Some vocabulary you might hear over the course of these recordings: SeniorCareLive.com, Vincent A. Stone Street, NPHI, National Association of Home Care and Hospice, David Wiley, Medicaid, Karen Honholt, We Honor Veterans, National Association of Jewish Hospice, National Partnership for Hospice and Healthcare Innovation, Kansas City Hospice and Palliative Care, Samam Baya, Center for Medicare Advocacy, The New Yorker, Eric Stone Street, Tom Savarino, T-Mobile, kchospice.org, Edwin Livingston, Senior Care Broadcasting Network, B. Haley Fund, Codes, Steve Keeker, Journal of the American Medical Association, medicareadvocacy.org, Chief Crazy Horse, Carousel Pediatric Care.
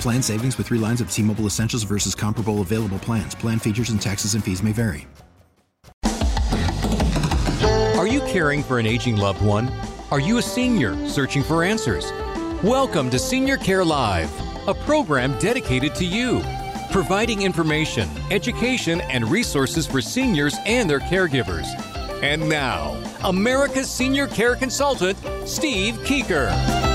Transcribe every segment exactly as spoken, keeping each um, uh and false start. Plan savings with three lines of T-Mobile Essentials versus comparable available plans. Plan features and taxes and fees may vary. Are you caring for an aging loved one? Are you a senior searching for answers? Welcome to Senior Care Live, a program dedicated to you, providing information, education, and resources for seniors and their caregivers. And now, America's senior care consultant, Steve Keeker.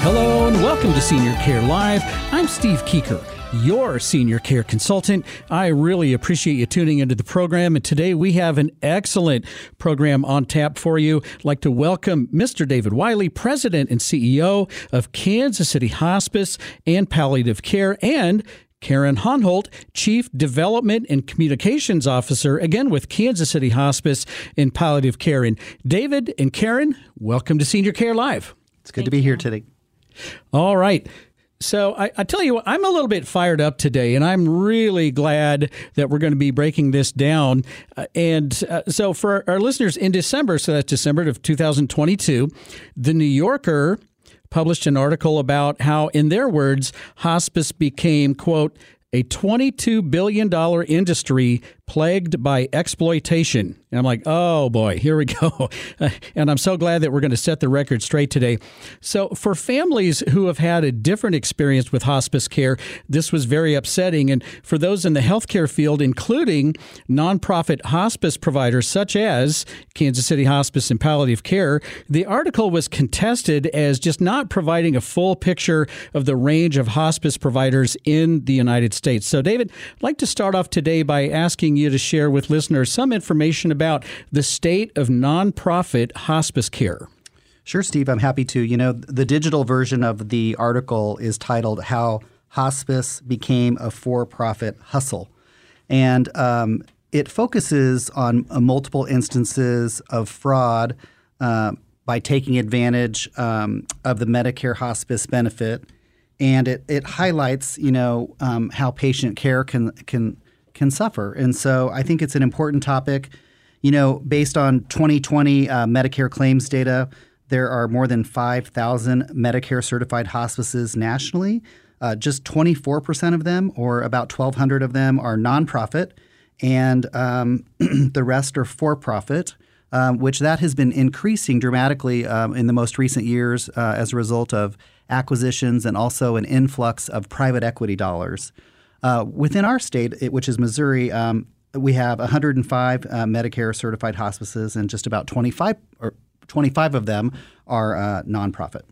Hello and welcome to Senior Care Live. I'm Steve Keeker, your senior care consultant. I really appreciate you tuning into the program, and today we have an excellent program on tap for you. I'd like to welcome Mister David Wiley, President and C E O of Kansas City Hospice and Palliative Care, and Karen Honholt, Chief Development and Communications Officer, again with Kansas City Hospice and Palliative Care. And David and Karen, welcome to Senior Care Live. It's good Thank to be you. Here today. All right. So I, I tell you what, I'm a little bit fired up today, and I'm really glad that we're going to be breaking this down. Uh, and uh, so for our listeners, in December, so that's December of two thousand twenty-two, The New Yorker published an article about how, in their words, hospice became, quote, a twenty-two billion dollars industry plagued by exploitation. And I'm like, oh boy, here we go. And I'm so glad that we're going to set the record straight today. So for families who have had a different experience with hospice care, this was very upsetting. And for those in the healthcare field, including nonprofit hospice providers such as Kansas City Hospice and Palliative Care, the article was contested as just not providing a full picture of the range of hospice providers in the United States. So David, I'd like to start off today by asking you to share with listeners some information about the state of nonprofit hospice care. Sure, Steve, I'm happy to. You know, the digital version of the article is titled How Hospice Became a For-Profit Hustle. And um, it focuses on uh, multiple instances of fraud uh, by taking advantage um, of the Medicare hospice benefit. And it, it highlights, you know, um, how patient care can can can suffer. And so I think it's an important topic. You know, based on twenty twenty uh, Medicare claims data, there are more than five thousand Medicare-certified hospices nationally. Uh, just twenty-four percent of them, or about twelve hundred of them, are nonprofit, and um, the rest are for-profit, um, which that has been increasing dramatically um, in the most recent years uh, as a result of acquisitions and also an influx of private equity dollars. Uh, within our state, it, which is Missouri, um, we have one hundred five uh, Medicare-certified hospices, and just about twenty-five or twenty-five of them are uh, nonprofit.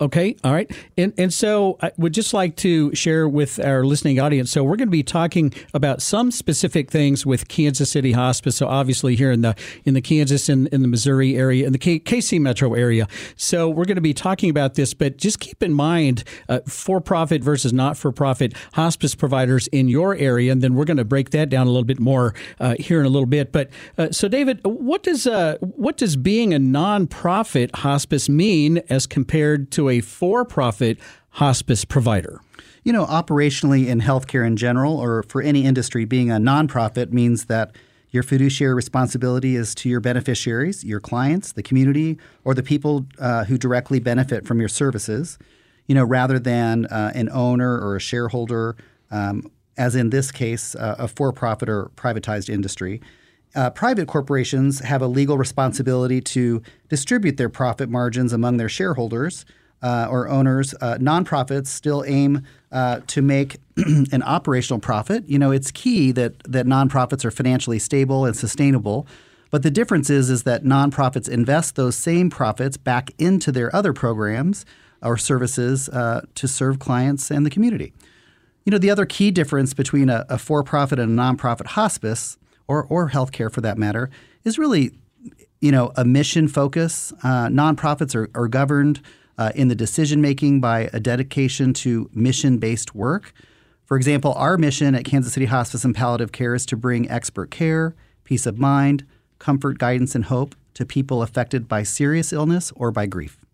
Okay. All right. And and so I would just like to share with our listening audience. So we're going to be talking about some specific things with Kansas City Hospice. So obviously here in the in the Kansas and in, in the Missouri area, in the K- KC metro area. So we're going to be talking about this. But just keep in mind uh, for-profit versus not-for-profit hospice providers in your area. And then we're going to break that down a little bit more uh, here in a little bit. But uh, so, David, what does uh, what does being a nonprofit hospice mean as compared to a for-profit hospice provider? You know, operationally in healthcare in general, or for any industry, being a nonprofit means that your fiduciary responsibility is to your beneficiaries, your clients, the community, or the people uh, who directly benefit from your services, you know, rather than uh, an owner or a shareholder, um, as in this case, uh, a for-profit or privatized industry. Uh, private corporations have a legal responsibility to distribute their profit margins among their shareholders, Uh, or owners. Uh, nonprofits still aim uh, to make an operational profit. You know, it's key that that nonprofits are financially stable and sustainable. But the difference is, is that nonprofits invest those same profits back into their other programs or services uh, to serve clients and the community. You know, the other key difference between a, a for-profit and a nonprofit hospice, or or healthcare for that matter, is really, you know, a mission focus. Uh, nonprofits are, are governed uh, in the decision-making by a dedication to mission-based work. For example, our mission at Kansas City Hospice and Palliative Care is to bring expert care, peace of mind, comfort, guidance, and hope to people affected by serious illness or by grief.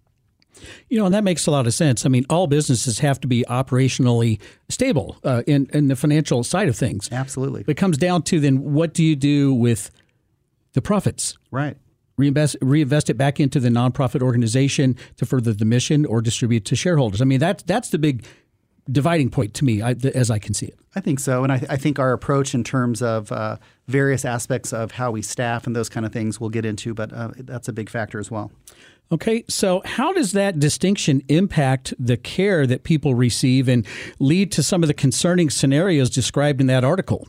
You know, and that makes a lot of sense. I mean, all businesses have to be operationally stable uh, in, in the financial side of things. Absolutely. But it comes down to then what do you do with the profits? Right. Reinvest, reinvest it back into the nonprofit organization to further the mission or distribute to shareholders. I mean, that's, that's the big dividing point to me, I, th- as I can see it. I think so. And I, th- I think our approach in terms of uh, various aspects of how we staff and those kind of things we'll get into, but uh, that's a big factor as well. Okay, so how does that distinction impact the care that people receive and lead to some of the concerning scenarios described in that article?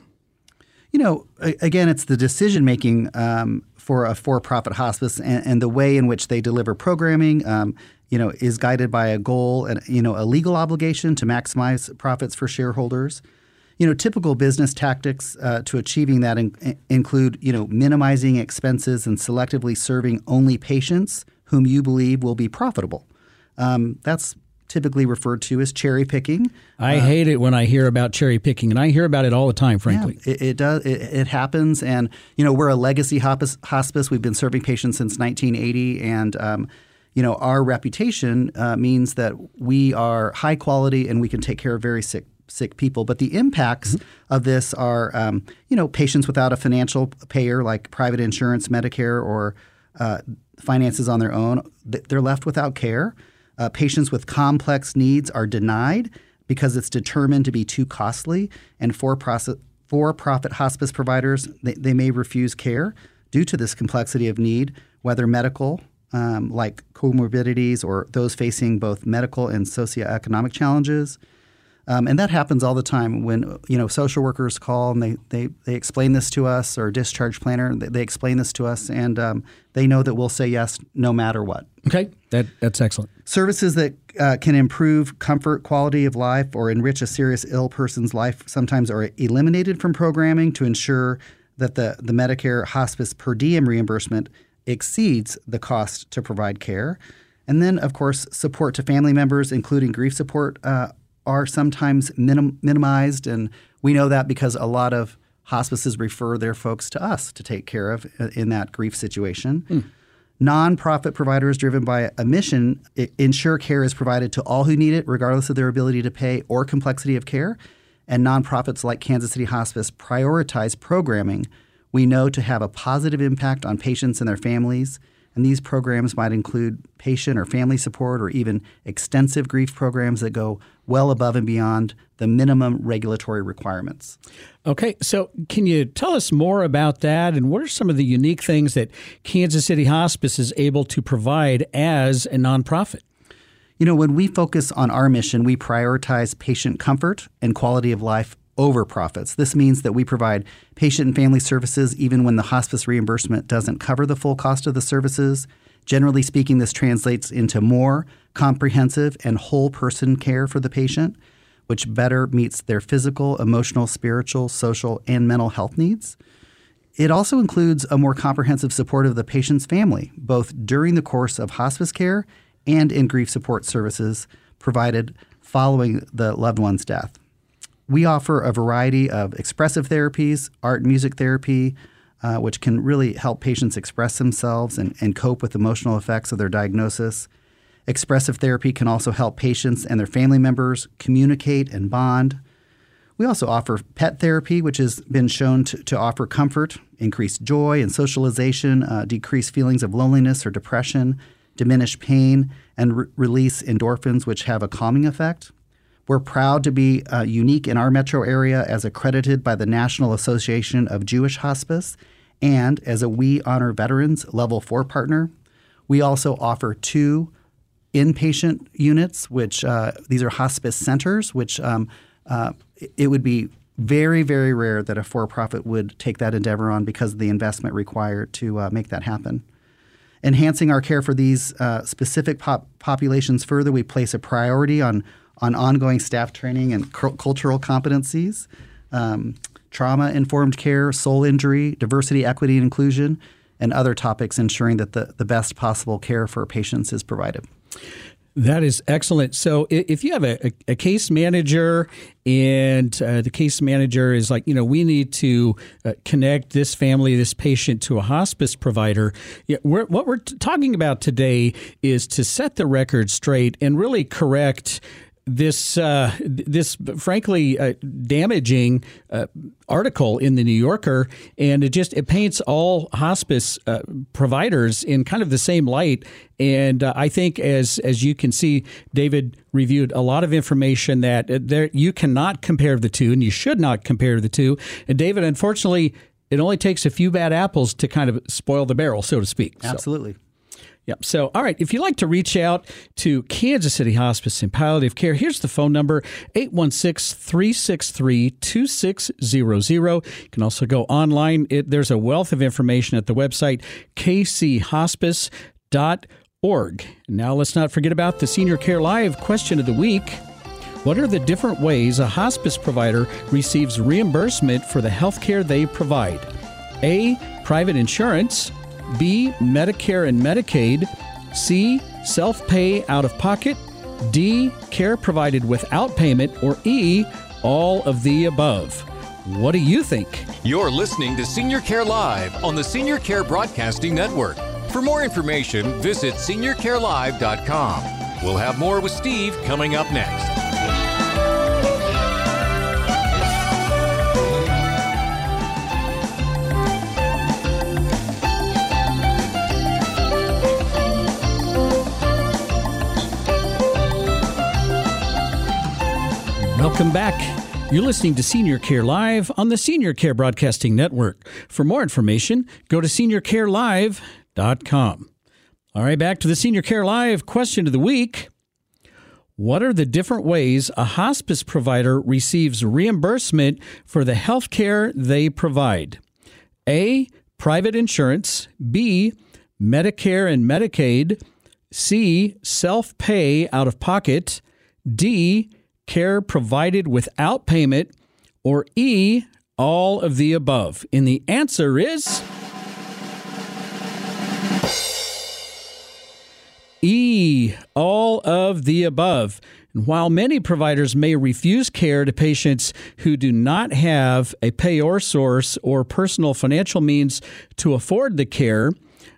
You know, again, it's the decision-making um, for a for-profit hospice and, and the way in which they deliver programming, um, you know, is guided by a goal and, you know, a legal obligation to maximize profits for shareholders. You know, typical business tactics uh, to achieving that in- include, you know, minimizing expenses and selectively serving only patients whom you believe will be profitable. Um, that's typically referred to as cherry picking. I uh, hate it when I hear about cherry picking, and I hear about it all the time, frankly. Yeah, it, it does. It, it happens, and you know, we're a legacy hospice. hospice. We've been serving patients since nineteen eighty, and um, you know, our reputation uh, means that we are high quality and we can take care of very sick sick people. But the impacts mm-hmm. of this are, um, you know, patients without a financial payer like private insurance, Medicare, or Uh, finances on their own, they're left without care. Uh, patients with complex needs are denied because it's determined to be too costly, and for-profit, for-profit hospice providers, they, they may refuse care due to this complexity of need, whether medical, um, like comorbidities, or those facing both medical and socioeconomic challenges. Um, and that happens all the time when, you know, social workers call and they they, they explain this to us, or discharge planner, they, they explain this to us, and um, they know that we'll say yes no matter what. Okay, that that's excellent. Services that uh, can improve comfort, quality of life, or enrich a serious ill person's life sometimes are eliminated from programming to ensure that the, the Medicare hospice per diem reimbursement exceeds the cost to provide care. And then, of course, support to family members, including grief support, uh are sometimes minim- minimized, and we know that because a lot of hospices refer their folks to us to take care of in that grief situation. Mm. Nonprofit providers driven by a mission ensure care is provided to all who need it, regardless of their ability to pay or complexity of care. And nonprofits like Kansas City Hospice prioritize programming we know to have a positive impact on patients and their families. And these programs might include patient or family support, or even extensive grief programs that go well above and beyond the minimum regulatory requirements. Okay, so can you tell us more about that, and what are some of the unique things that Kansas City Hospice is able to provide as a nonprofit? You know, when we focus on our mission, we prioritize patient comfort and quality of life over profits. This means that we provide patient and family services even when the hospice reimbursement doesn't cover the full cost of the services. Generally speaking, this translates into more comprehensive and whole person care for the patient, which better meets their physical, emotional, spiritual, social, and mental health needs. It also includes a more comprehensive support of the patient's family, both during the course of hospice care and in grief support services provided following the loved one's death. We offer a variety of expressive therapies, art and music therapy, uh, which can really help patients express themselves and, and cope with emotional effects of their diagnosis. Expressive therapy can also help patients and their family members communicate and bond. We also offer pet therapy, which has been shown to, to offer comfort, increase joy and socialization, uh, decrease feelings of loneliness or depression, diminish pain, and re- release endorphins, which have a calming effect. We're proud to be uh, unique in our metro area as accredited by the National Association of Jewish Hospice and as a We Honor Veterans Level four partner. We also offer two inpatient units, which uh, these are hospice centers, which um, uh, it would be very, very rare that a for-profit would take that endeavor on because of the investment required to uh, make that happen. Enhancing our care for these uh, specific pop populations further, we place a priority on on ongoing staff training and cultural competencies, um, trauma-informed care, soul injury, diversity, equity, and inclusion, and other topics, ensuring that the, the best possible care for patients is provided. That is excellent. So if you have a, a case manager and uh, the case manager is like, you know, we need to uh, connect this family, this patient to a hospice provider. Yeah, we're, what we're t- talking about today is to set the record straight and really correct this, uh, this frankly, uh, damaging uh, article in The New Yorker, and it just it paints all hospice uh, providers in kind of the same light. And uh, I think, as as you can see, David reviewed a lot of information that there you cannot compare the two, and you should not compare the two. And David, unfortunately, it only takes a few bad apples to kind of spoil the barrel, so to speak. Absolutely. So. Yep. So, all right, if you'd like to reach out to Kansas City Hospice and Palliative Care, here's the phone number, eight one six, three six three, two six zero zero. You can also go online. It, there's a wealth of information at the website, k c hospice dot org. Now, let's not forget about the Senior Care Live question of the week. What are the different ways a hospice provider receives reimbursement for the health care they provide? A, private insurance. B, Medicare and Medicaid. C, self-pay out of pocket. D, care provided without payment. Or E, all of the above. What do you think? You're listening to Senior Care Live on the Senior Care Broadcasting Network. For more information, visit senior care live dot com. We'll have more with Steve coming up next. Welcome back. You're listening to Senior Care Live on the Senior Care Broadcasting Network. For more information, go to senior care live dot com. All right, back to the Senior Care Live question of the week. What are the different ways a hospice provider receives reimbursement for the health care they provide? A, private insurance. B, Medicare and Medicaid. C, self-pay out of pocket. D, care provided without payment. Or E, all of the above. And the answer is E, all of the above. And while many providers may refuse care to patients who do not have a payor source or personal financial means to afford the care,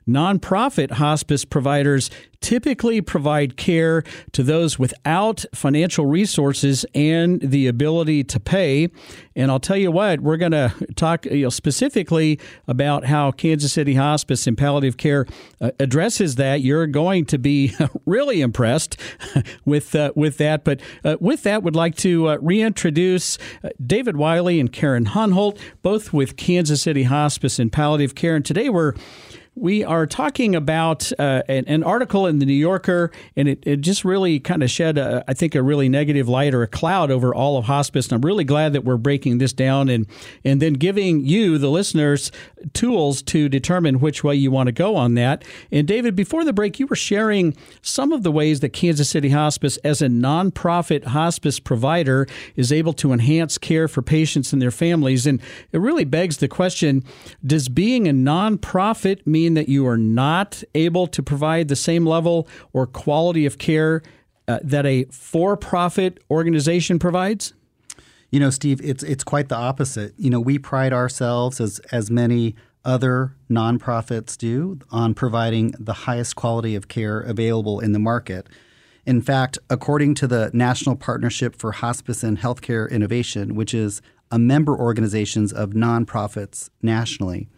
nonprofit hospice providers typically provide care to those without financial resources and the ability to pay. And I'll tell you what, we're going to talk you know, specifically about how Kansas City Hospice and Palliative Care uh, addresses that. You're going to be really impressed with uh, with that. But uh, with that, would like to uh, reintroduce uh, David Wiley and Karen Hunholt, both with Kansas City Hospice and Palliative Care. And today we're We are talking about uh, an, an article in The New Yorker, and it, it just really kind of shed, a, I think, a really negative light or a cloud over all of hospice. And I'm really glad that we're breaking this down and, and then giving you, the listeners, tools to determine which way you want to go on that. And, David, before the break, you were sharing some of the ways that Kansas City Hospice, as a nonprofit hospice provider, is able to enhance care for patients and their families. And it really begs the question, does being a nonprofit mean that you are not able to provide the same level or quality of care uh, that a for-profit organization provides? You know, Steve, it's it's quite the opposite. You know, we pride ourselves, as as many other nonprofits do, on providing the highest quality of care available in the market. In fact, according to the National Partnership for Hospice and Healthcare Innovation, which is a member organizations of nonprofits nationally,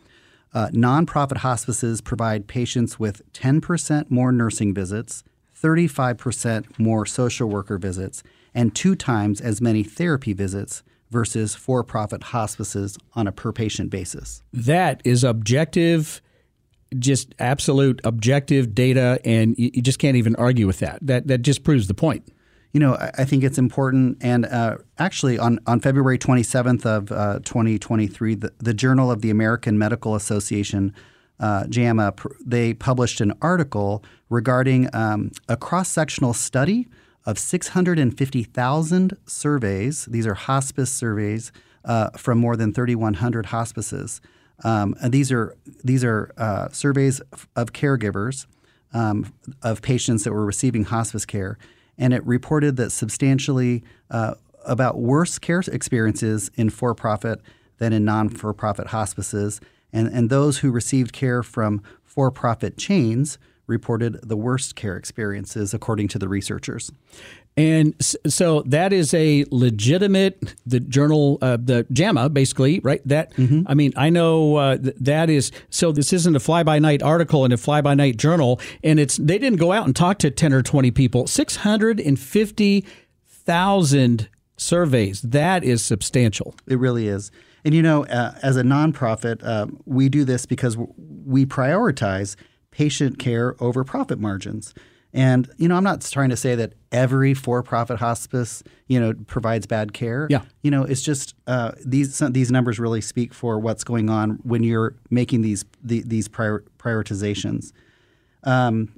Uh, nonprofit hospices provide patients with ten percent more nursing visits, thirty-five percent more social worker visits, and two times as many therapy visits versus for-profit hospices on a per-patient basis. That is objective, just absolute objective data, and you, you just can't even argue with that. That that just proves the point. you know, I, I think it's important. And uh, actually, on, on February twenty-seventh of uh, twenty twenty-three, the, the Journal of the American Medical Association, uh, JAMA, they published an article regarding um, a cross-sectional study of six hundred fifty thousand surveys. These are hospice surveys uh, from more than thirty-one hundred hospices. Um, and these are these are uh, surveys of caregivers um, of patients that were receiving hospice care, and it reported that substantially uh, about worse care experiences in for-profit than in non-for-profit hospices, and and those who received care from for-profit chains reported the worst care experiences, according to the researchers. And so that is a legitimate, the journal, uh, the JAMA, basically, right? That, mm-hmm. I mean, I know uh, th- that is, so this isn't a fly-by-night article in a fly-by-night journal, and it's they didn't go out and talk to ten or twenty people. six hundred fifty thousand surveys. That is substantial. It really is. And, you know, uh, as a nonprofit, uh, we do this because we prioritize patient care over profit margins. And, you know, I'm not trying to say that every for-profit hospice, you know, provides bad care. Yeah. You know, it's just uh, these some, these numbers really speak for what's going on when you're making these the, these prior, prioritizations. Um,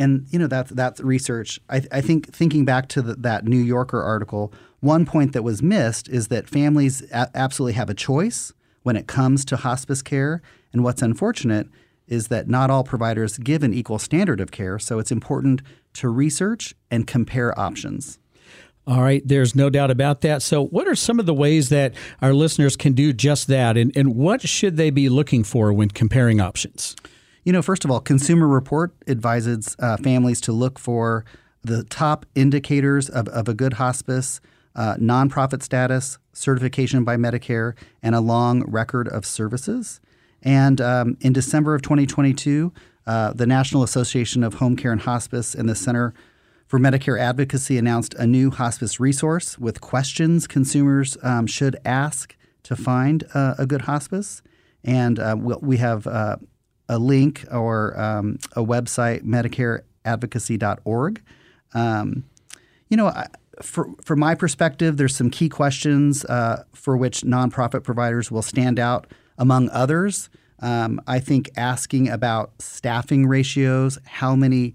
and, you know, that's, that's research. I, I think thinking back to the, that New Yorker article, one point that was missed is that families a- absolutely have a choice when it comes to hospice care. And what's unfortunate is that not all providers give an equal standard of care, so it's important to research and compare options. All right, there's no doubt about that. So what are some of the ways that our listeners can do just that, and, and what should they be looking for when comparing options? You know, first of all, Consumer Report advises uh, families to look for the top indicators of, of a good hospice, uh, nonprofit status, certification by Medicare, and a long record of services. And um, in December of twenty twenty-two, uh, the National Association of Home Care and Hospice and the Center for Medicare Advocacy announced a new hospice resource with questions consumers um, should ask to find uh, a good hospice. And uh, we have uh, a link or um, a website, medicare advocacy dot org. Um, you know, I, For, from my perspective, there's some key questions uh, for which nonprofit providers will stand out among others. Um, I think asking about staffing ratios, how many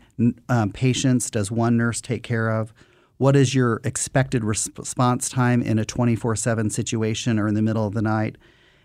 um, patients does one nurse take care of? What is your expected response time in a twenty-four seven situation or in the middle of the night?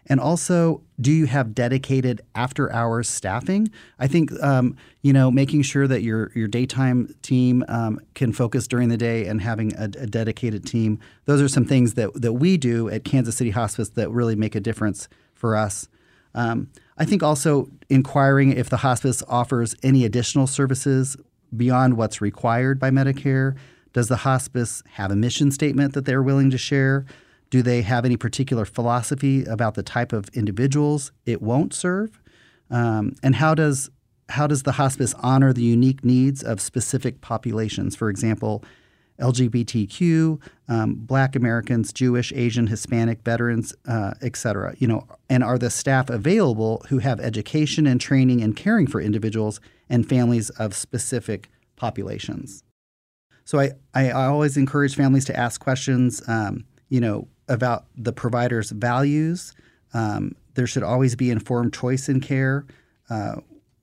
And also, do you have dedicated after-hours staffing? I think, um, you know, making sure that your your daytime team um, can focus during the day and having a, a dedicated team. Those are some things that, that we do at Kansas City Hospice that really make a difference for us. Um, I think also inquiring if the hospice offers any additional services beyond what's required by Medicare. Does the hospice have a mission statement that they're willing to share? Do they have any particular philosophy about the type of individuals it won't serve? Um, and how does how does the hospice honor the unique needs of specific populations? For example, L G B T Q, um, Black Americans, Jewish, Asian, Hispanic, veterans, uh, et cetera. You know, and are the staff available who have education and training in caring for individuals and families of specific populations? So I, I always encourage families to ask questions, um, you know, about the provider's values. Um, there should always be informed choice in care, uh,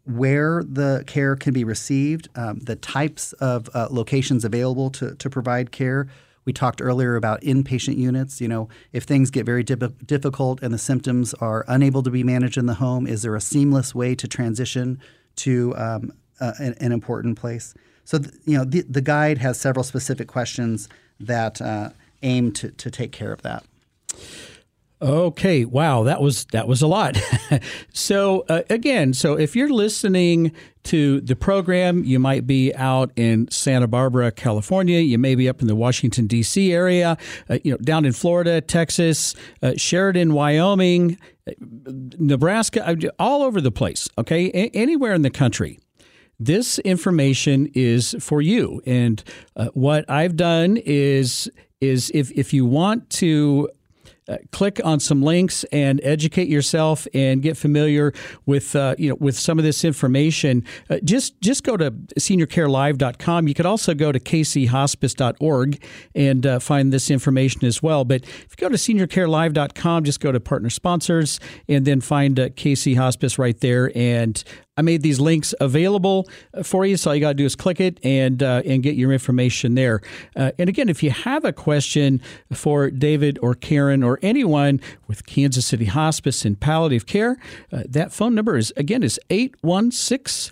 where the care can be received, um, the types of uh, locations available to, to provide care. We talked earlier about inpatient units. You know, if things get very dip- difficult and the symptoms are unable to be managed in the home, is there a seamless way to transition to um, uh, an, an important place? So, th- you know, the, the guide has several specific questions that uh, aim to, to take care of that. Okay. Wow. That was that was a lot. So uh, again, so if you're listening to the program, you might be out in Santa Barbara, California. You may be up in the Washington, D C area, uh, you know, down in Florida, Texas, uh, Sheridan, Wyoming, Nebraska, all over the place. Okay. A- anywhere in the country. This information is for you. And uh, what I've done is is if, if you want to uh, click on some links and educate yourself and get familiar with uh, you know with some of this information. Uh, just just go to Senior Care Live dot com. You could also go to k c hospice dot org and uh, find this information as well. But if you go to Senior Care Live dot com, just go to partner sponsors and then find uh, K C Hospice right there. And I made these links available for you, so all you got to do is click it and uh, and get your information there. Uh, and again, if you have a question for David or Karen or anyone with Kansas City Hospice and Palliative Care, uh, that phone number is again is eight one six,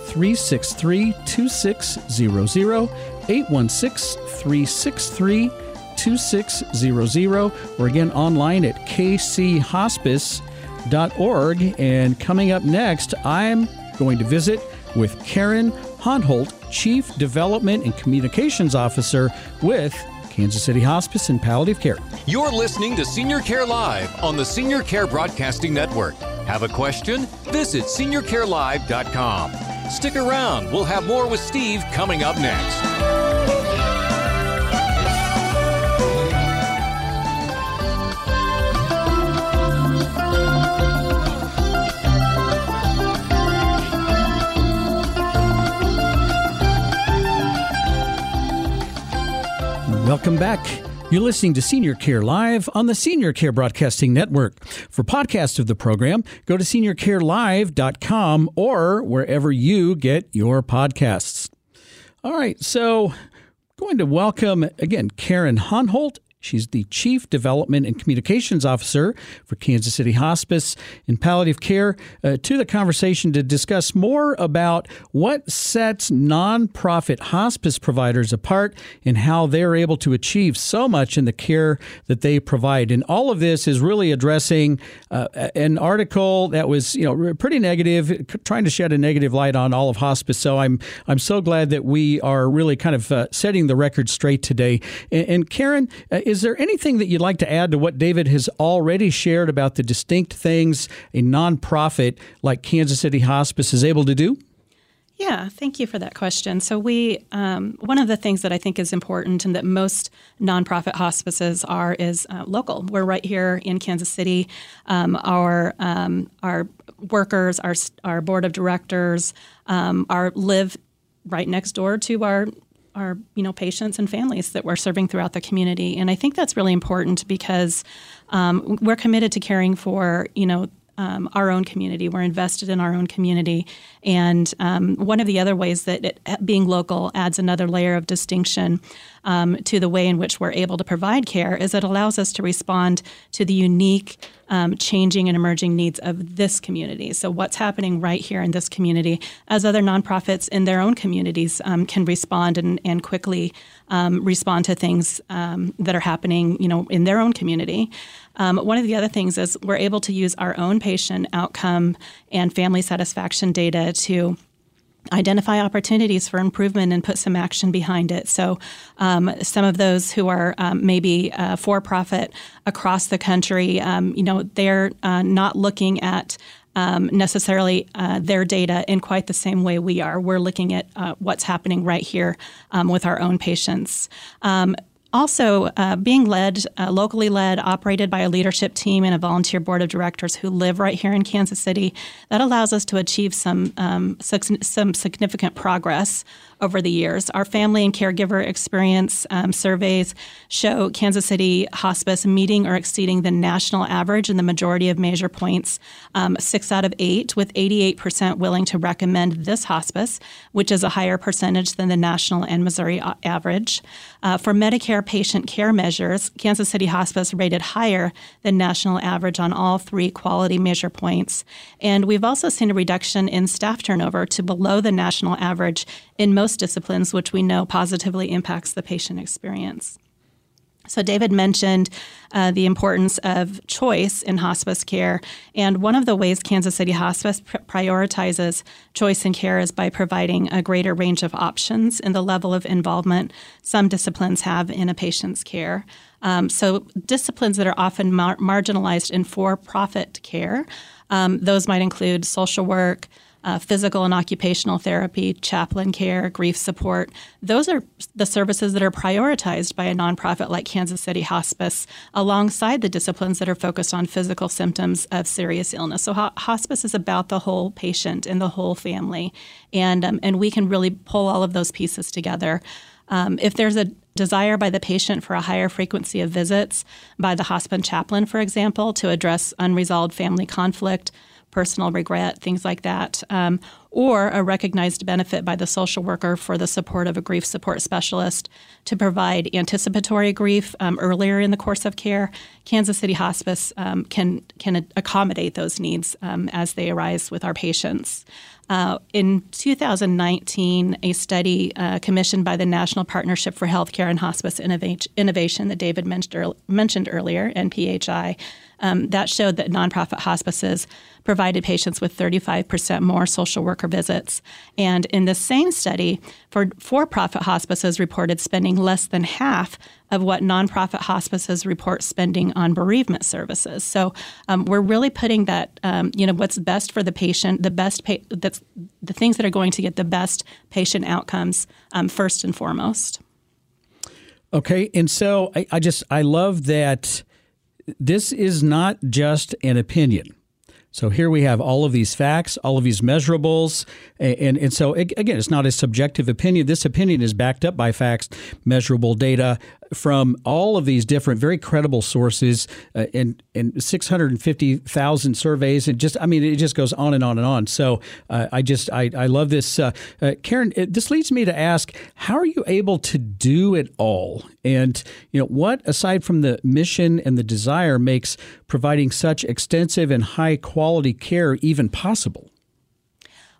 three six three, two six zero zero, eight one six, three six three, two six zero zero, or again online at k c hospice dot org. And coming up next, I'm going to visit with Karen Honholt, Chief Development and Communications Officer with Kansas City Hospice and Palliative Care. You're listening to Senior Care Live on the Senior Care Broadcasting Network. Have a question? Visit Senior Care Live dot com. Stick around. We'll have more with Steve coming up next. Welcome back. You're listening to Senior Care Live on the Senior Care Broadcasting Network. For podcasts of the program, go to Senior Care Live dot com or wherever you get your podcasts. All right, so going to welcome, again, Karen Honholt. She's the Chief Development and Communications Officer for Kansas City Hospice and Palliative Care, uh, to the conversation to discuss more about what sets nonprofit hospice providers apart and how they're able to achieve so much in the care that they provide. And all of this is really addressing uh, an article that was, you know, pretty negative, trying to shed a negative light on all of hospice. So I'm I'm so glad that we are really kind of uh, setting the record straight today. And, and Karen, Uh, is there anything that you'd like to add to what David has already shared about the distinct things a nonprofit like Kansas City Hospice is able to do? Yeah, thank you for that question. So we, um, one of the things that I think is important and that most nonprofit hospices are is uh, local. We're right here in Kansas City. Um, our um, our workers, our our board of directors, um, our live right next door to our. our you know, patients and families that we're serving throughout the community. And I think that's really important because um, we're committed to caring for, you know, um, our own community. We're invested in our own community. And um, one of the other ways that it, being local adds another layer of distinction um, to the way in which we're able to provide care is it allows us to respond to the unique Um, changing and emerging needs of this community. So what's happening right here in this community as other nonprofits in their own communities um, can respond and, and quickly um, respond to things um, that are happening, you know, in their own community. Um, one of the other things is we're able to use our own patient outcome and family satisfaction data to identify opportunities for improvement and put some action behind it. So um, some of those who are um, maybe uh, for-profit across the country, um, you know, they're uh, not looking at um, necessarily uh, their data in quite the same way we are. We're looking at uh, what's happening right here um, with our own patients. Um, Also, uh, being led, uh, locally led, operated by a leadership team and a volunteer board of directors who live right here in Kansas City, that allows us to achieve some um, some significant progress over the years. Our family and caregiver experience um, surveys show Kansas City Hospice meeting or exceeding the national average in the majority of measure points, um, six out of eight, with eighty-eight percent willing to recommend this hospice, which is a higher percentage than the national and Missouri average. Uh, for Medicare patient care measures, Kansas City Hospice rated higher than national average on all three quality measure points. And we've also seen a reduction in staff turnover to below the national average in most disciplines, which we know positively impacts the patient experience. So David mentioned uh, the importance of choice in hospice care, and one of the ways Kansas City Hospice pr- prioritizes choice in care is by providing a greater range of options in the level of involvement some disciplines have in a patient's care. Um, so disciplines that are often mar- marginalized in for-profit care, um, those might include social work, uh, physical and occupational therapy, chaplain care, grief support. Those are the services that are prioritized by a nonprofit like Kansas City Hospice alongside the disciplines that are focused on physical symptoms of serious illness. So ho- hospice is about the whole patient and the whole family, and um, and we can really pull all of those pieces together. Um, if there's a desire by the patient for a higher frequency of visits by the hospice chaplain, for example, to address unresolved family conflict, personal regret, things like that, um, or a recognized benefit by the social worker for the support of a grief support specialist to provide anticipatory grief um, earlier in the course of care, Kansas City Hospice um, can can accommodate those needs um, as they arise with our patients. Uh, in two thousand nineteen, a study uh, commissioned by the National Partnership for Healthcare and Hospice Innovation that David mentioned earlier, N P H I, um, that showed that nonprofit hospices provided patients with thirty-five percent more social worker visits. And in the same study, for for-profit hospices reported spending less than half of what nonprofit hospices report spending on bereavement services. So um, we're really putting that, um, you know, what's best for the patient, the best, pa- that's the things that are going to get the best patient outcomes um, first and foremost. Okay, and so I, I just, I love that this is not just an opinion. So here we have all of these facts, all of these measurables, and, and so, again, it's not a subjective opinion. This opinion is backed up by facts, measurable data from all of these different, very credible sources, uh, and, and six hundred fifty thousand surveys, and just, I mean, it just goes on and on and on. So uh, I just, I, I love this. Uh, uh, Karen, it, this leads me to ask, how are you able to do it all? And, you know, what, aside from the mission and the desire, makes providing such extensive and high quality care even possible?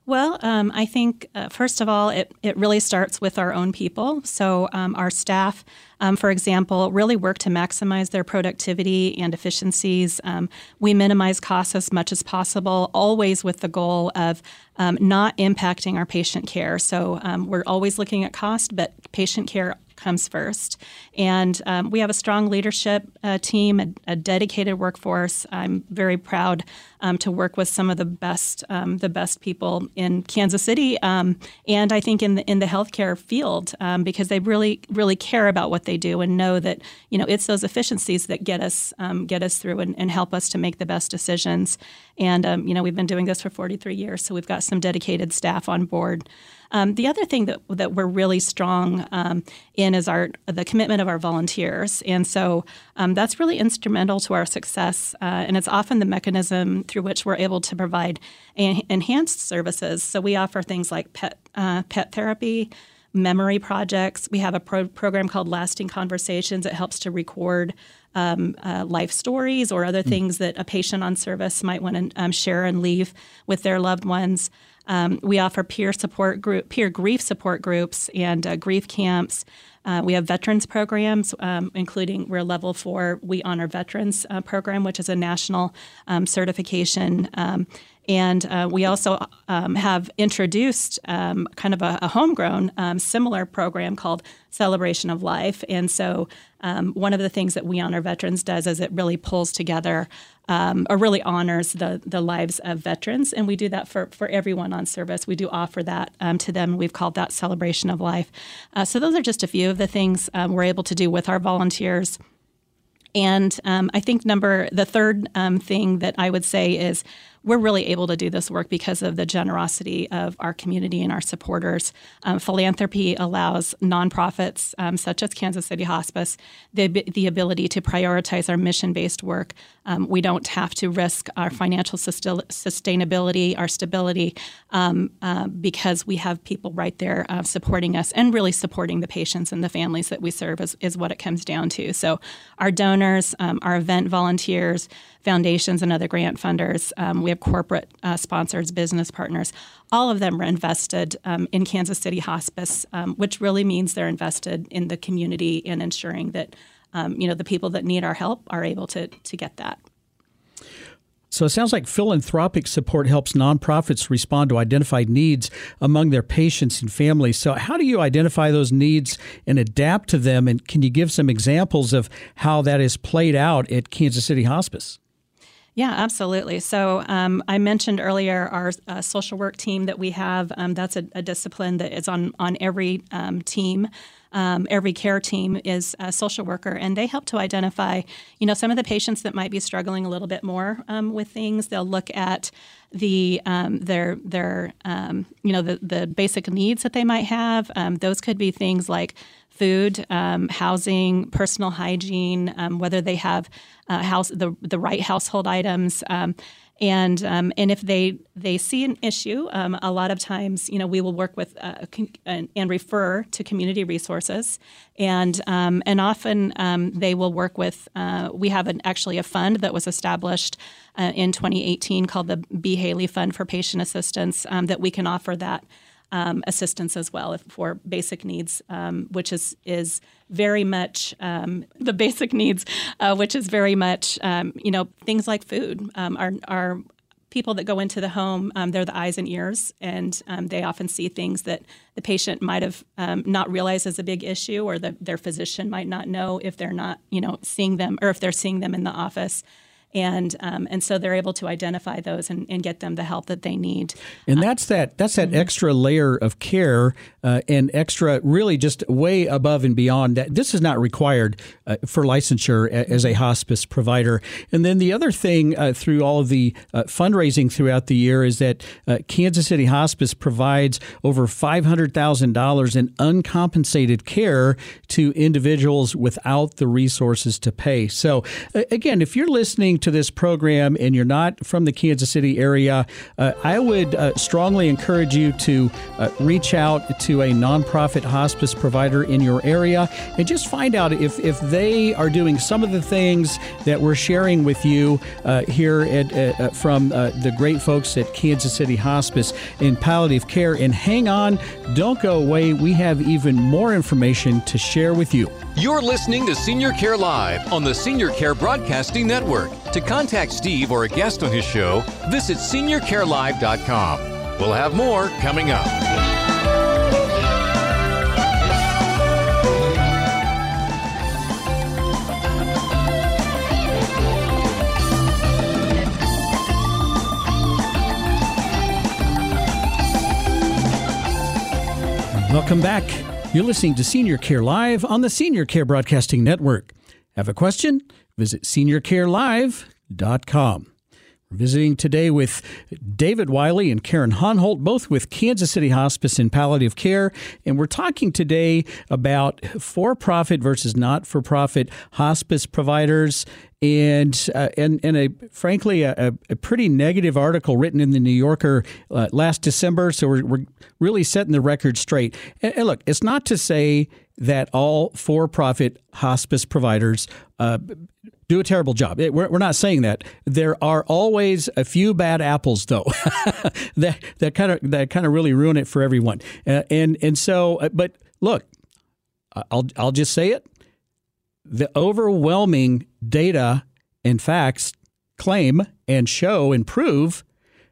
Well, um, I think, uh, first of all, it, it really starts with our own people. So um, our staff, um, for example, really work to maximize their productivity and efficiencies. Um, we minimize costs as much as possible, always with the goal of um, not impacting our patient care. So um, we're always looking at cost, but patient care comes first. And um, we have a strong leadership uh, team, a, a dedicated workforce. I'm very proud um, to work with some of the best um, the best people in Kansas City um, and I think in the in the healthcare field um, because they really really care about what they do and know that, you know, it's those efficiencies that get us um, get us through and, and help us to make the best decisions. And um, you know, we've been doing this for forty-three years, so we've got some dedicated staff on board. Um, the other thing that that we're really strong um, in is our the commitment of our volunteers, and so um, that's really instrumental to our success. Uh, and it's often the mechanism through which we're able to provide en- enhanced services. So we offer things like pet uh, pet therapy, memory projects. We have a pro- program called Lasting Conversations that helps to record Um, uh, life stories or other things that a patient on service might want to um, share and leave with their loved ones. Um, we offer peer support group, peer grief support groups, and uh, grief camps. Uh, we have veterans programs, um, including we're level four We Honor Veterans uh, program, which is a national um, certification. Um, and uh, we also um, have introduced um, kind of a, a homegrown um, similar program called Celebration of Life. And so Um, one of the things that We Honor Veterans does is it really pulls together um, or really honors the the lives of veterans, and we do that for, for everyone on service. We do offer that um, to them. We've called that Celebration of Life. Uh, so those are just a few of the things um, we're able to do with our volunteers. And um, I think number the third um, thing that I would say is we're really able to do this work because of the generosity of our community and our supporters. Um, philanthropy allows nonprofits um, such as Kansas City Hospice the, the ability to prioritize our mission-based work. Um, we don't have to risk our financial sustainability, our stability, um, uh, because we have people right there uh, supporting us and really supporting the patients and the families that we serve is, is what it comes down to. So our donors, um, our event volunteers, foundations and other grant funders. Um, we have corporate uh, sponsors, business partners. All of them are invested um, in Kansas City Hospice, um, which really means they're invested in the community and ensuring that um, you know the people that need our help are able to to get that. So it sounds like philanthropic support helps nonprofits respond to identified needs among their patients and families. So how do you identify those needs and adapt to them? And can you give some examples of how that is played out at Kansas City Hospice? Yeah, absolutely. So um, I mentioned earlier our uh, social work team that we have. Um, that's a, a discipline that is on, on every um, team. Um, every care team is a social worker, and they help to identify, you know, some of the patients that might be struggling a little bit more um, with things. They'll look at the um, their their um, you know the the basic needs that they might have. Um, those could be things like food, um, housing, personal hygiene, um, whether they have uh, house the the right household items. Um, And um, and if they, they see an issue, um, a lot of times, you know, we will work with uh, con- and refer to community resources, and um, and often um, they will work with. Uh, we have an, actually a fund that was established uh, in twenty eighteen called the B. Haley Fund for Patient Assistance, um, that we can offer that um, assistance as well for basic needs, um, which is is. very much um, the basic needs, uh, which is very much, um, you know, things like food. Um, our, our people that go into the home, um, they're the eyes and ears, and um, they often see things that the patient might have um, not realized is a big issue, or the, their physician might not know if they're not, you know, seeing them, or if they're seeing them in the office. And um, and so they're able to identify those and, and get them the help that they need. And that's that that's that mm-hmm. extra layer of care uh, and extra, really just way above and beyond that. This is not required uh, for licensure as a hospice provider. And then the other thing uh, through all of the uh, fundraising throughout the year is that uh, Kansas City Hospice provides over five hundred thousand dollars in uncompensated care to individuals without the resources to pay. So uh, again, if you're listening to this program and you're not from the Kansas City area, uh, I would uh, strongly encourage you to uh, reach out to a nonprofit hospice provider in your area and just find out if, if they are doing some of the things that we're sharing with you uh, here at, uh, from uh, the great folks at Kansas City Hospice and Palliative Care. And hang on, don't go away. We have even more information to share with you. You're listening to Senior Care Live on the Senior Care Broadcasting Network. To contact Steve or a guest on his show, visit Senior Care Live dot com. We'll have more coming up. Welcome back. You're listening to Senior Care Live on the Senior Care Broadcasting Network. Have a question? Visit Senior Care Live dot com. We're visiting today with David Wiley and Karen Honholt, both with Kansas City Hospice and Palliative Care. And we're talking today about for-profit versus not-for-profit hospice providers. And uh, and and a frankly a, a pretty negative article written in the New Yorker uh, last December. So we're we're really setting the record straight. And, and look, it's not to say that all for-profit hospice providers uh, do a terrible job. It, we're we're not saying that. There are always a few bad apples, though, that that kind of that kind of really ruin it for everyone. Uh, and and so, but look, I'll I'll just say it. The overwhelming data and facts claim and show and prove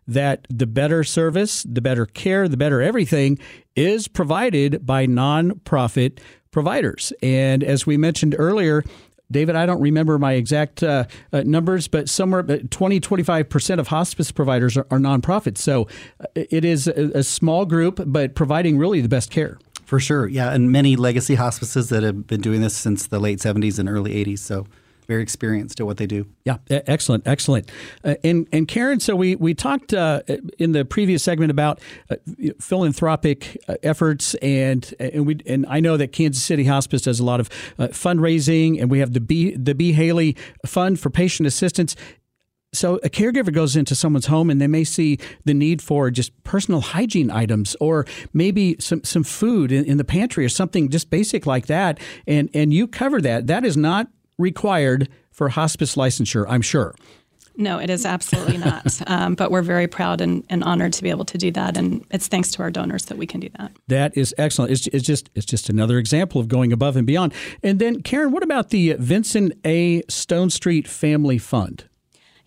that the better service, the better care, the better everything is provided by nonprofit providers. And as we mentioned earlier, David, I don't remember my exact uh, uh, numbers, but somewhere twenty, twenty-five percent of hospice providers are, are nonprofits. So it is a, a small group, but providing really the best care. For sure. Yeah. And many legacy hospices that have been doing this since the late seventies and early eighties. So very experienced at what they do. Yeah. Excellent. Excellent. Uh, and, and Karen, so we, we talked uh, in the previous segment about uh, philanthropic efforts. And and we and I know that Kansas City Hospice does a lot of uh, fundraising. And we have the B, the B. Haley Fund for Patient Assistance. So a caregiver goes into someone's home and they may see the need for just personal hygiene items, or maybe some, some food in, in the pantry or something just basic like that. And and you cover that. That is not required for hospice licensure, I'm sure. No, it is absolutely not. Um, but we're very proud and, and honored to be able to do that. And it's thanks to our donors that we can do that. That is excellent. It's, it's just it's just another example of going above and beyond. And then, Karen, what about the Vincent A. Stone Street Family Fund?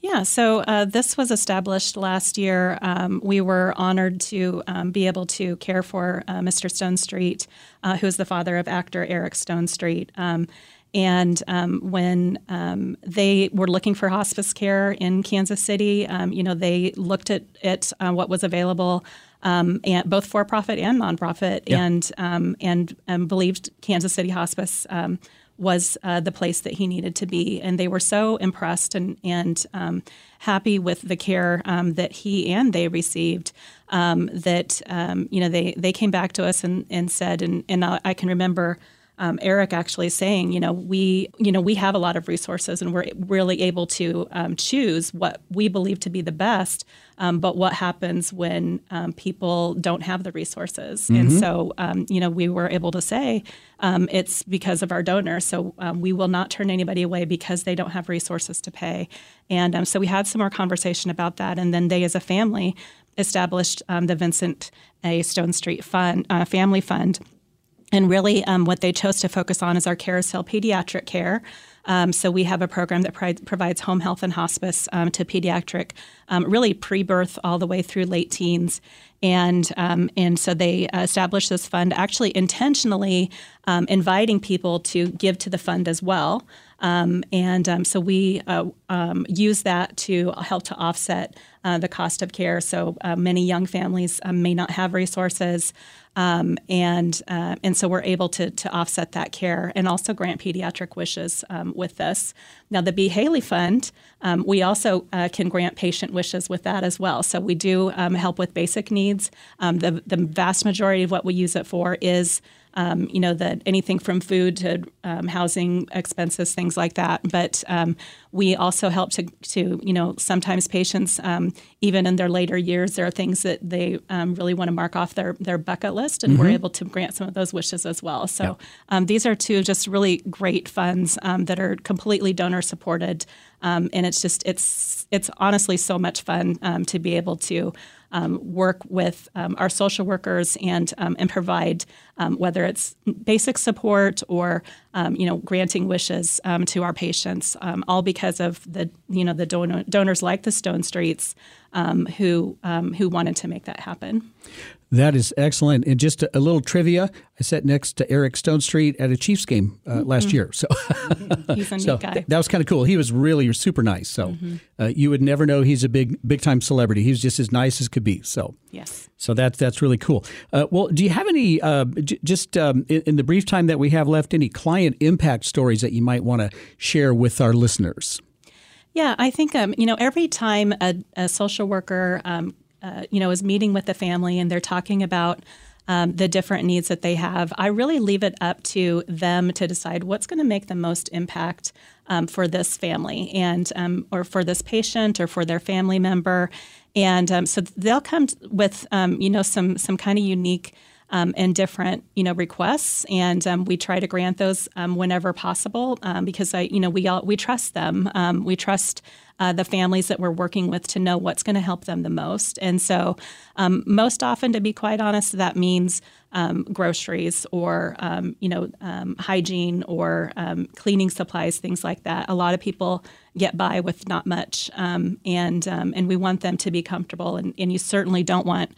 Yeah, so uh, this was established last year. Um, we were honored to um, be able to care for uh, Mister Stone Street, uh, who is the father of actor Eric Stone Street. Um, And um, when um, they were looking for hospice care in Kansas City, um, you know, they looked at, at uh, what was available, um, and both for-profit and nonprofit, yeah. and, um, and and believed Kansas City Hospice um, was uh, the place that he needed to be. And they were so impressed and, and um, happy with the care um, that he and they received um, that, um, you know, they, they came back to us and, and said, and, and I can remember Um, Eric actually saying, you know, we, you know, we have a lot of resources and we're really able to um, choose what we believe to be the best. Um, but what happens when um, people don't have the resources? Mm-hmm. And so, um, you know, we were able to say um, it's because of our donors. So um, we will not turn anybody away because they don't have resources to pay. And um, so we had some more conversation about that. And then they, as a family, established um, the Vincent A. Stone Street Fund, uh, Family Fund. And really um, what they chose to focus on is our Carousel Pediatric Care. Um, so we have a program that pri- provides home health and hospice um, to pediatric, um, really pre-birth all the way through late teens. And um, and so they established this fund, actually intentionally um, inviting people to give to the fund as well. Um, and um, so we uh, um, use that to help to offset uh, the cost of care. So uh, many young families um, may not have resources. Um, and uh, and so we're able to to offset that care and also grant pediatric wishes um, with this. Now, the B. Haley Fund, um, we also uh, can grant patient wishes with that as well. So we do um, help with basic needs. Um, the, the vast majority of what we use it for is Um, you know, the, anything from food to um, housing expenses, things like that. But um, we also help to, to, you know, sometimes patients, um, even in their later years, there are things that they um, really want to mark off their, their bucket list, and mm-hmm. we're able to grant some of those wishes as well. So yeah. um, these are two just really great funds um, that are completely donor supported. Um, and it's just, it's, it's honestly so much fun um, to be able to Um, work with um, our social workers and um, and provide um, whether it's basic support or um, you know granting wishes um, to our patients, um, all because of the you know the donor, donors like the Stone Streets um, who um, who wanted to make that happen. That is excellent. And just a little trivia, I sat next to Eric Stone Street at a Chiefs game uh, mm-hmm. last year. So, he's a neat so guy. Th- that was kind of cool. He was really super nice. So mm-hmm. uh, you would never know he's a big, big time celebrity. He's just as nice as could be. So yes. So that's that's really cool. Uh, well, do you have any, uh, j- just um, in, in the brief time that we have left, any client impact stories that you might want to share with our listeners? Yeah, I think, um, you know, every time a, a social worker um Uh, you know, is meeting with the family and they're talking about um, the different needs that they have, I really leave it up to them to decide what's going to make the most impact um, for this family and um, or for this patient or for their family member. And um, so they'll come with, um, you know, some some kind of unique Um, and different, you know, requests, and um, we try to grant those um, whenever possible um, because I, you know, we all we trust them. Um, we trust uh, the families that we're working with to know what's going to help them the most, and so um, most often, to be quite honest, that means um, groceries or um, you know, um, hygiene or um, cleaning supplies, things like that. A lot of people get by with not much, um, and um, and we want them to be comfortable, and, and you certainly don't want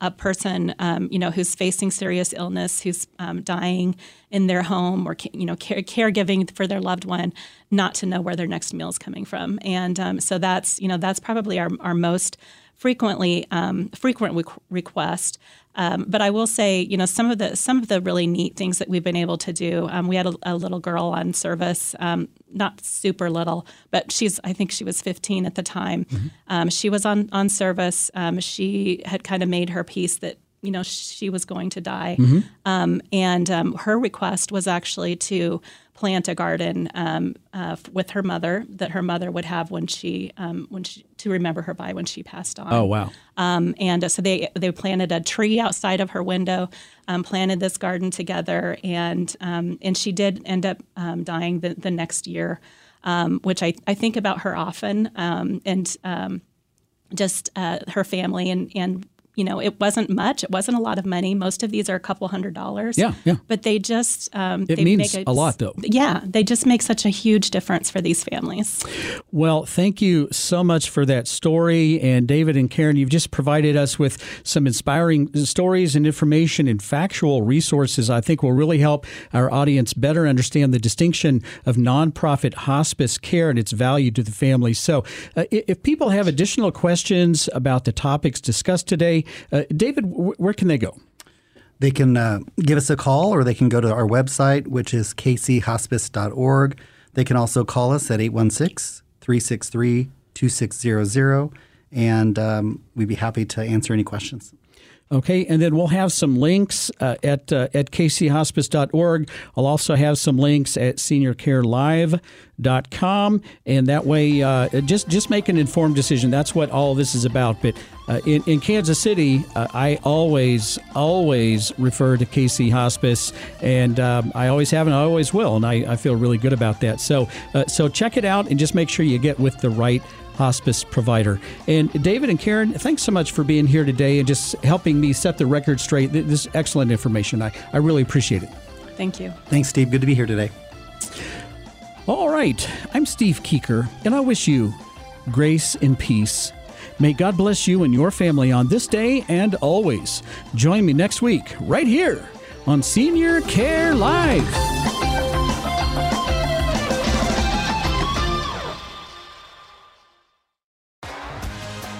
a person, um, you know, who's facing serious illness, who's um, dying in their home, or you know, care, caregiving for their loved one, not to know where their next meal is coming from, and um, so that's, you know, that's probably our, our most frequently um, frequent re- request. Um, but I will say, you know, some of the some of the really neat things that we've been able to do. Um, we had a, a little girl on service, um, not super little, but she's I think she was fifteen at the time. Mm-hmm. Um, she was on on service. Um, she had kind of made her peace that, you know, she was going to die, mm-hmm. um, and um, her request was actually to plant a garden um, uh, with her mother that her mother would have when she um, when she to remember her by when she passed on. Oh wow! Um, and uh, so they they planted a tree outside of her window, um, planted this garden together, and um, and she did end up um, dying the, the next year, um, which I, I think about her often, um, and um, just uh, her family and and. you know, it wasn't much. It wasn't a lot of money. Most of these are a couple hundred dollars. Yeah, yeah. But they just um, it they means make a, a lot, though. Yeah, they just make such a huge difference for these families. Well, thank you so much for that story, and David and Karen, you've just provided us with some inspiring stories and information and factual resources. I think will really help our audience better understand the distinction of nonprofit hospice care and its value to the family. So, uh, if people have additional questions about the topics discussed today, uh, David, w- where can they go? They can uh, give us a call, or they can go to our website, which is k c hospice dot org. They can also call us at eight one six, three six three, two six zero zero, and um, we'd be happy to answer any questions. Okay, and then we'll have some links uh, at uh, at k c hospice dot org. I'll also have some links at senior care live dot com, and that way uh, just, just make an informed decision. That's what all this is about. But uh, in, in Kansas City, uh, I always, always refer to K C Hospice, and um, I always have and I always will, and I, I feel really good about that. So, uh, so check it out and just make sure you get with the right hospice provider. And David and Karen, thanks so much for being here today and just helping me set the record straight. This is excellent information. I, I really appreciate it. Thank you. Thanks, Steve. Good to be here today. All right. I'm Steve Keeker, and I wish you grace and peace. May God bless you and your family on this day and always. Join me next week right here on Senior Care Live.